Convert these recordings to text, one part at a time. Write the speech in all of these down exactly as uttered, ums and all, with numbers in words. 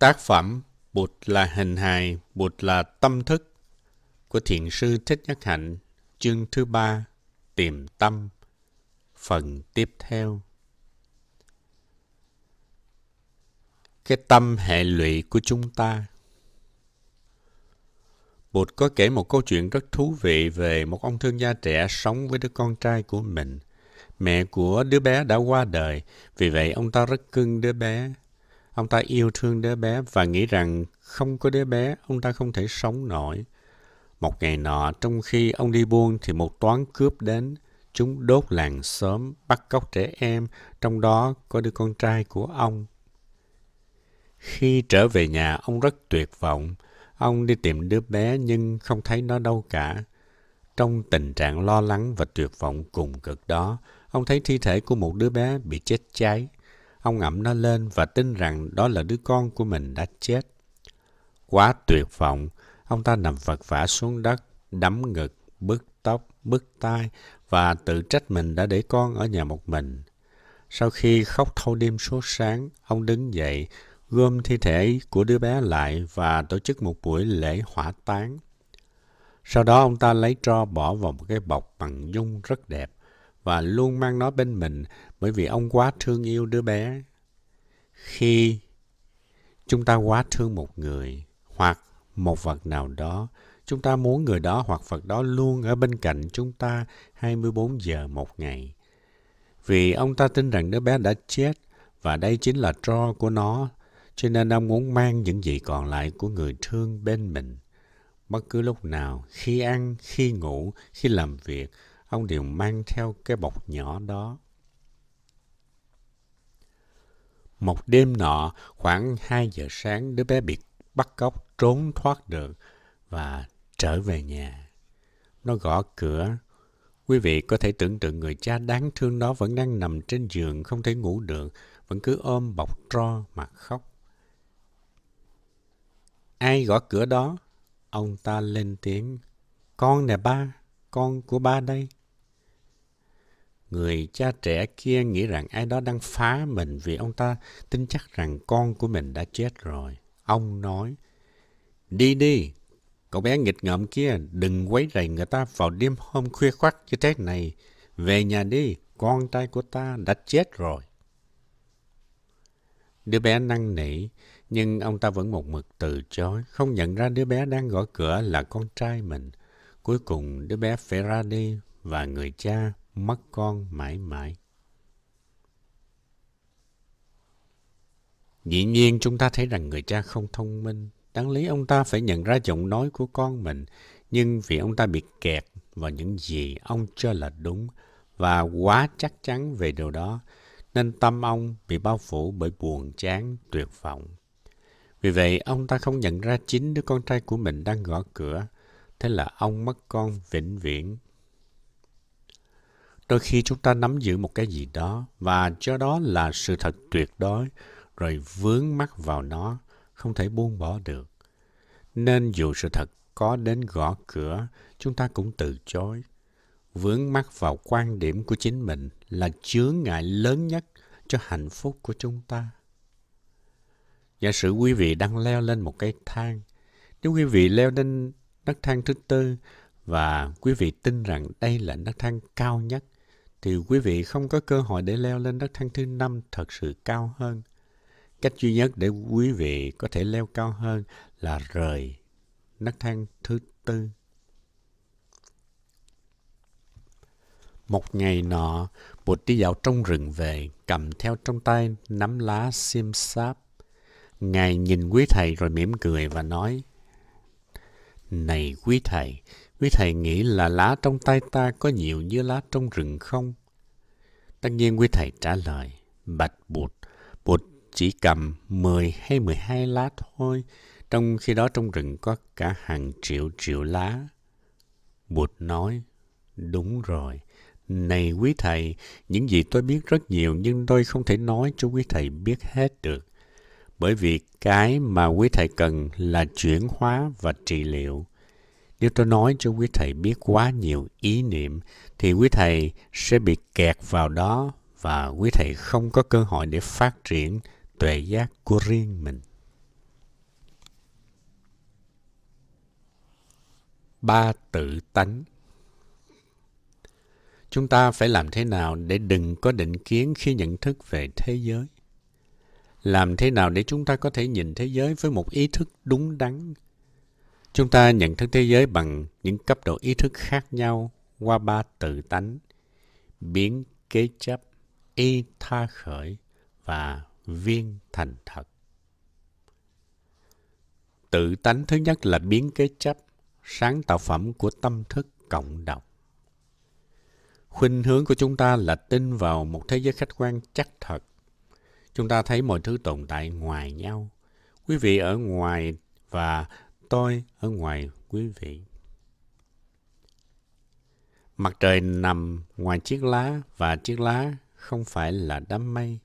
Tác phẩm Bụt là hình hài, Bụt là tâm thức của Thiền sư Thích Nhất Hạnh, chương thứ ba, Tìm Tâm, phần tiếp theo. Cái tâm hệ lụy của chúng ta. Bụt có kể một câu chuyện rất thú vị về một ông thương gia trẻ sống với đứa con trai của mình. Mẹ của đứa bé đã qua đời, vì vậy ông ta rất cưng đứa bé. Ông ta yêu thương đứa bé và nghĩ rằng không có đứa bé, ông ta không thể sống nổi. Một ngày nọ, trong khi ông đi buôn thì một toán cướp đến. Chúng đốt làng xóm, bắt cóc trẻ em, trong đó có đứa con trai của ông. Khi trở về nhà, ông rất tuyệt vọng. Ông đi tìm đứa bé nhưng không thấy nó đâu cả. Trong tình trạng lo lắng và tuyệt vọng cùng cực đó, ông thấy thi thể của một đứa bé bị chết cháy. Ông ẵm nó lên và tin rằng đó là đứa con của mình đã chết. Quá tuyệt vọng, ông ta nằm vật vã xuống đất, đấm ngực, bứt tóc, bứt tai và tự trách mình đã để con ở nhà một mình. Sau khi khóc thâu đêm suốt sáng, ông đứng dậy, gom thi thể của đứa bé lại và tổ chức một buổi lễ hỏa táng. Sau đó ông ta lấy tro bỏ vào một cái bọc bằng nhung rất đẹp và luôn mang nó bên mình, bởi vì ông quá thương yêu đứa bé. Khi chúng ta quá thương một người hoặc một vật nào đó, chúng ta muốn người đó hoặc vật đó luôn ở bên cạnh chúng ta hai mươi bốn giờ một ngày. Vì ông ta tin rằng đứa bé đã chết và đây chính là tro của nó, cho nên ông muốn mang những gì còn lại của người thương bên mình. Bất cứ lúc nào, khi ăn, khi ngủ, khi làm việc, ông đều mang theo cái bọc nhỏ đó. Một đêm nọ, khoảng hai giờ sáng, đứa bé bị bắt cóc trốn thoát được và trở về nhà. Nó gõ cửa. Quý vị có thể tưởng tượng người cha đáng thương đó vẫn đang nằm trên giường, không thể ngủ được, vẫn cứ ôm bọc tro mà khóc. Ai gõ cửa đó? Ông ta lên tiếng, con nè ba, con của ba đây. Người cha trẻ kia nghĩ rằng ai đó đang phá mình vì ông ta tin chắc rằng con của mình đã chết rồi. Ông nói, đi đi, cậu bé nghịch ngợm kia, đừng quấy rầy người ta vào đêm hôm khuya khoắt như thế này. Về nhà đi, con trai của ta đã chết rồi. Đứa bé năn nỉ, nhưng ông ta vẫn một mực từ chối, không nhận ra đứa bé đang gõ cửa là con trai mình. Cuối cùng đứa bé phải ra đi và người cha mất con mãi mãi. Dĩ nhiên chúng ta thấy rằng người cha không thông minh. Đáng lý ông ta phải nhận ra giọng nói của con mình, nhưng vì ông ta bị kẹt vào những gì ông cho là đúng và quá chắc chắn về điều đó, nên tâm ông bị bao phủ bởi buồn chán, tuyệt vọng. Vì vậy, ông ta không nhận ra chính đứa con trai của mình đang gõ cửa. Thế là ông mất con vĩnh viễn. Đôi khi chúng ta nắm giữ một cái gì đó và cho đó là sự thật tuyệt đối, rồi vướng mắc vào nó, không thể buông bỏ được. Nên dù sự thật có đến gõ cửa, chúng ta cũng từ chối. Vướng mắc vào quan điểm của chính mình là chướng ngại lớn nhất cho hạnh phúc của chúng ta. Giả sử quý vị đang leo lên một cái thang, nếu quý vị leo lên nấc thang thứ tư và quý vị tin rằng đây là nấc thang cao nhất, thì quý vị không có cơ hội để leo lên nấc thang thứ năm thật sự cao hơn. Cách duy nhất để quý vị có thể leo cao hơn là rời nấc thang thứ tư. Một ngày nọ, Bụt đi dạo trong rừng về, cầm theo trong tay nắm lá xiêm sáp. Ngài nhìn quý thầy rồi mỉm cười và nói, này quý thầy, quý thầy nghĩ là lá trong tay ta có nhiều như lá trong rừng không? Tất nhiên quý thầy trả lời, bạch Bụt, Bụt chỉ cầm mười hay mười hai lá thôi, trong khi đó trong rừng có cả hàng triệu triệu lá. Bụt nói, đúng rồi. Này quý thầy, những gì tôi biết rất nhiều nhưng tôi không thể nói cho quý thầy biết hết được. Bởi vì cái mà quý thầy cần là chuyển hóa và trị liệu. Nếu tôi nói cho quý thầy biết quá nhiều ý niệm thì quý thầy sẽ bị kẹt vào đó và quý thầy không có cơ hội để phát triển tuệ giác của riêng mình. ba tự tánh. Chúng ta phải làm thế nào để đừng có định kiến khi nhận thức về thế giới? Làm thế nào để chúng ta có thể nhìn thế giới với một ý thức đúng đắn? Chúng ta nhận thức thế giới bằng những cấp độ ý thức khác nhau qua ba tự tánh, biến kế chấp, y tha khởi và viên thành thật. Tự tánh thứ nhất là biến kế chấp, sáng tạo phẩm của tâm thức cộng đồng. Khuynh hướng của chúng ta là tin vào một thế giới khách quan chắc thật. Chúng ta thấy mọi thứ tồn tại ngoài nhau. Quý vị ở ngoài và tôi ở ngoài quý vị. Mặt trời nằm ngoài chiếc lá và chiếc lá không phải là đám mây.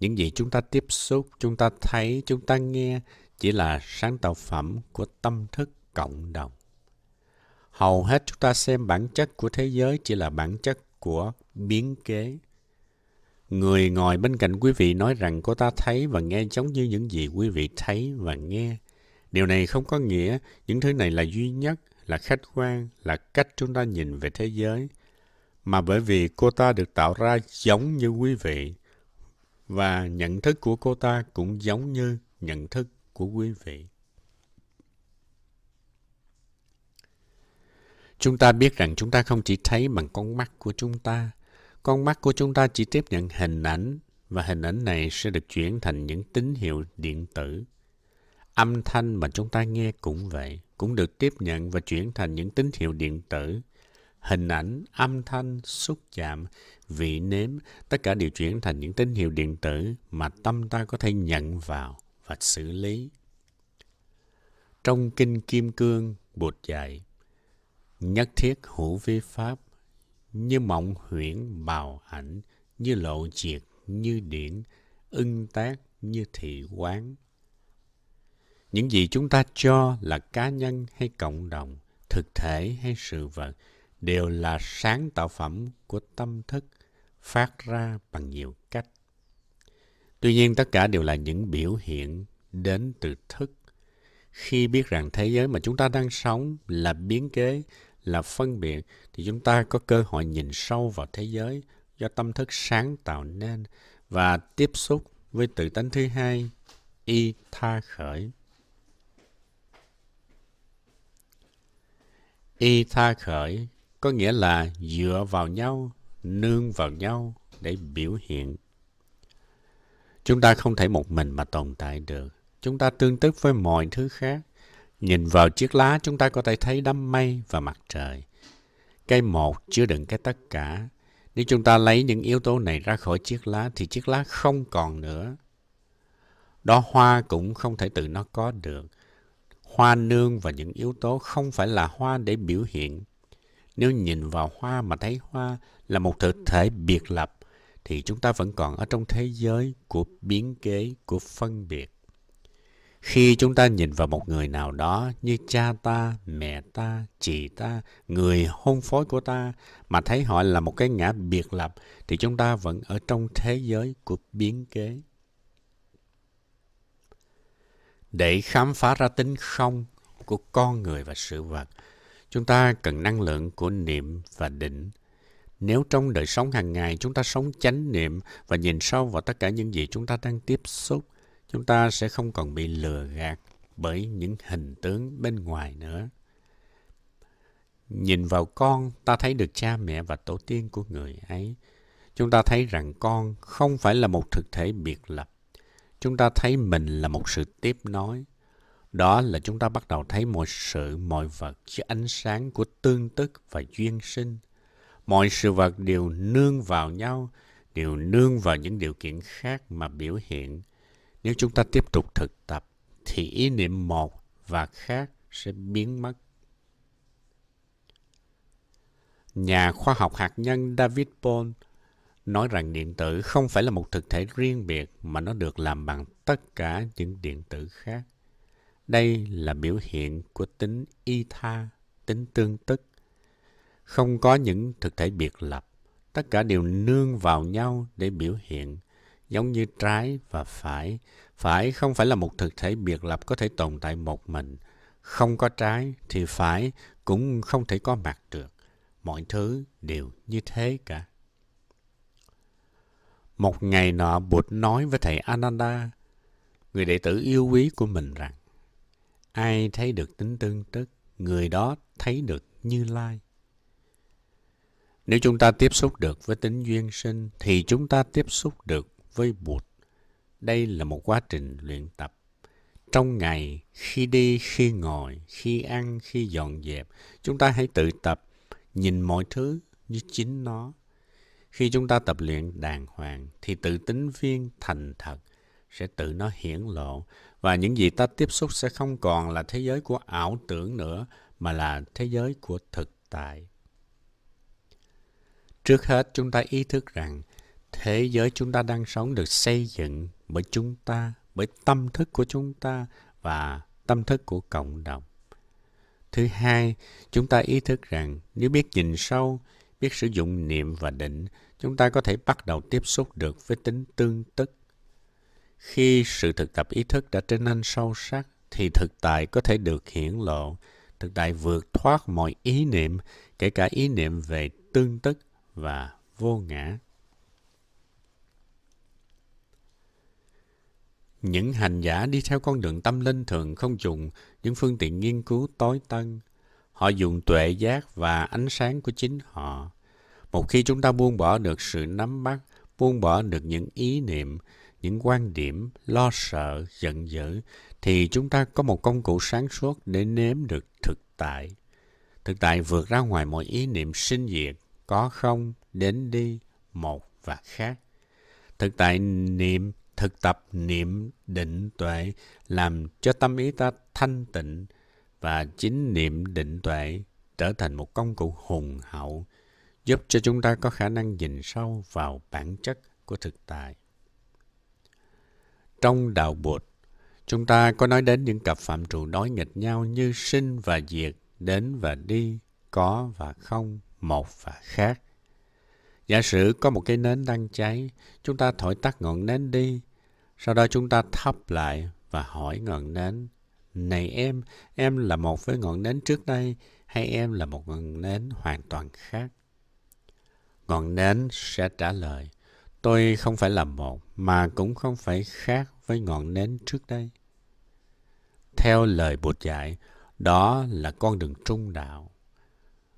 Những gì chúng ta tiếp xúc, chúng ta thấy, chúng ta nghe chỉ là sáng tạo phẩm của tâm thức cộng đồng. Hầu hết chúng ta xem bản chất của thế giới chỉ là bản chất của biến kế. Người ngồi bên cạnh quý vị nói rằng cô ta thấy và nghe giống như những gì quý vị thấy và nghe. Điều này không có nghĩa những thứ này là duy nhất, là khách quan, là cách chúng ta nhìn về thế giới. Mà bởi vì cô ta được tạo ra giống như quý vị và nhận thức của cô ta cũng giống như nhận thức của quý vị. Chúng ta biết rằng chúng ta không chỉ thấy bằng con mắt của chúng ta. Con mắt của chúng ta chỉ tiếp nhận hình ảnh và hình ảnh này sẽ được chuyển thành những tín hiệu điện tử. Âm thanh mà chúng ta nghe cũng vậy, cũng được tiếp nhận và chuyển thành những tín hiệu điện tử. Hình ảnh, âm thanh, xúc chạm, vị nếm, tất cả đều chuyển thành những tín hiệu điện tử mà tâm ta có thể nhận vào và xử lý. Trong Kinh Kim Cương, Bụt dạy, nhất thiết hữu vi pháp, như mộng huyễn bào ảnh, như lộ diệt, như điển, ưng tác, như thị quán. Những gì chúng ta cho là cá nhân hay cộng đồng, thực thể hay sự vật, đều là sáng tạo phẩm của tâm thức, phát ra bằng nhiều cách. Tuy nhiên tất cả đều là những biểu hiện đến từ thức. Khi biết rằng thế giới mà chúng ta đang sống là biến kế, là phân biệt, thì chúng ta có cơ hội nhìn sâu vào thế giới do tâm thức sáng tạo nên và tiếp xúc với tự tánh thứ hai, y tha khởi. Y tha khởi có nghĩa là dựa vào nhau, nương vào nhau để biểu hiện. Chúng ta không thể một mình mà tồn tại được. Chúng ta tương tức với mọi thứ khác. Nhìn vào chiếc lá chúng ta có thể thấy đám mây và mặt trời. Cái một chứa đựng cái tất cả. Nếu chúng ta lấy những yếu tố này ra khỏi chiếc lá thì chiếc lá không còn nữa. Đó hoa cũng không thể tự nó có được. Hoa nương và những yếu tố không phải là hoa để biểu hiện. Nếu nhìn vào hoa mà thấy hoa là một thực thể biệt lập thì chúng ta vẫn còn ở trong thế giới của biến kế, của phân biệt. Khi chúng ta nhìn vào một người nào đó như cha ta, mẹ ta, chị ta, người hôn phối của ta mà thấy họ là một cái ngã biệt lập thì chúng ta vẫn ở trong thế giới của biến kế. Để khám phá ra tính không của con người và sự vật, chúng ta cần năng lượng của niệm và định. Nếu trong đời sống hàng ngày chúng ta sống chánh niệm và nhìn sâu vào tất cả những gì chúng ta đang tiếp xúc, chúng ta sẽ không còn bị lừa gạt bởi những hình tướng bên ngoài nữa. Nhìn vào con, ta thấy được cha mẹ và tổ tiên của người ấy. Chúng ta thấy rằng con không phải là một thực thể biệt lập. Chúng ta thấy mình là một sự tiếp nối. Đó là chúng ta bắt đầu thấy mọi sự, mọi vật dưới ánh sáng của tương tức và duyên sinh. Mọi sự vật đều nương vào nhau, đều nương vào những điều kiện khác mà biểu hiện. Nếu chúng ta tiếp tục thực tập, thì ý niệm một và khác sẽ biến mất. Nhà khoa học hạt nhân David Bohm nói rằng điện tử không phải là một thực thể riêng biệt mà nó được làm bằng tất cả những điện tử khác. Đây là biểu hiện của tính y tha, tính tương tức. Không có những thực thể biệt lập, tất cả đều nương vào nhau để biểu hiện. Giống như trái và phải, phải không phải là một thực thể biệt lập có thể tồn tại một mình, Không có trái thì phải cũng không thể có mặt được. Mọi thứ đều như thế cả. Một ngày nọ, Bụt nói với thầy Ananda, người đệ tử yêu quý của mình rằng, ai thấy được tính tương tức, người đó thấy được Như Lai. Nếu chúng ta tiếp xúc được với tính duyên sinh, thì chúng ta tiếp xúc được với Bụt. Đây là một quá trình luyện tập. Trong ngày, khi đi, khi ngồi, khi ăn, khi dọn dẹp, chúng ta hãy tự tập nhìn mọi thứ như chính nó. Khi chúng ta tập luyện đàng hoàng, thì tự tính viên thành thật sẽ tự nó hiển lộ, và những gì ta tiếp xúc sẽ không còn là thế giới của ảo tưởng nữa, mà là thế giới của thực tại. Trước hết, chúng ta ý thức rằng thế giới chúng ta đang sống được xây dựng bởi chúng ta, bởi tâm thức của chúng ta và tâm thức của cộng đồng. Thứ hai, chúng ta ý thức rằng nếu biết nhìn sâu, biết sử dụng niệm và định, chúng ta có thể bắt đầu tiếp xúc được với tính tương tức. Khi sự thực tập ý thức đã trở nên sâu sắc, thì thực tại có thể được hiển lộ. Thực tại vượt thoát mọi ý niệm, kể cả ý niệm về tương tức và vô ngã. Những hành giả đi theo con đường tâm linh thường không dùng những phương tiện nghiên cứu tối tân. Họ dùng tuệ giác và ánh sáng của chính họ. Một khi chúng ta buông bỏ được sự nắm bắt, buông bỏ được những ý niệm, những quan điểm, lo sợ, giận dữ, thì chúng ta có một công cụ sáng suốt để nếm được thực tại. Thực tại vượt ra ngoài mọi ý niệm sinh diệt, có không, đến đi, một và khác. Thực tại niệm, thực tập niệm, định, tuệ làm cho tâm ý ta thanh tịnh, và chính niệm định tuệ trở thành một công cụ hùng hậu, giúp cho chúng ta có khả năng nhìn sâu vào bản chất của thực tại. Trong đạo Bụt, chúng ta có nói đến những cặp phạm trù đối nghịch nhau như sinh và diệt, đến và đi, có và không, một và khác. Giả sử có một cái nến đang cháy, chúng ta thổi tắt ngọn nến đi, sau đó chúng ta thắp lại và hỏi ngọn nến, này em, em là một với ngọn nến trước đây, hay em là một ngọn nến hoàn toàn khác? Ngọn nến sẽ trả lời, tôi không phải là một, mà cũng không phải khác với ngọn nến trước đây. Theo lời Bụt dạy, đó là con đường trung đạo.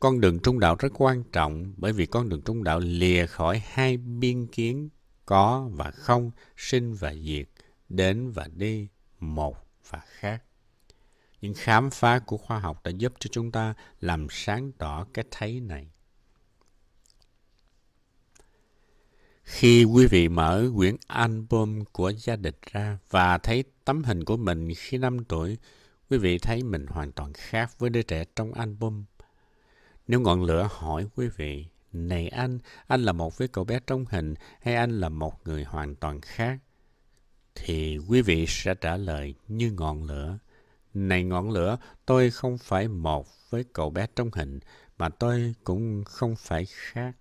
Con đường trung đạo rất quan trọng, bởi vì con đường trung đạo lìa khỏi hai biên kiến, có và không, sinh và diệt, đến và đi, một và khác. Những khám phá của khoa học đã giúp cho chúng ta làm sáng tỏ cái thấy này. Khi quý vị mở quyển album của gia đình ra và thấy tấm hình của mình khi năm tuổi, quý vị thấy mình hoàn toàn khác với đứa trẻ trong album. Nếu ngọn lửa hỏi quý vị, này anh, anh là một với cậu bé trong hình hay anh là một người hoàn toàn khác? Thì quý vị sẽ trả lời như ngọn lửa, này ngọn lửa, tôi không phải một với cậu bé trong hình, mà tôi cũng không phải khác.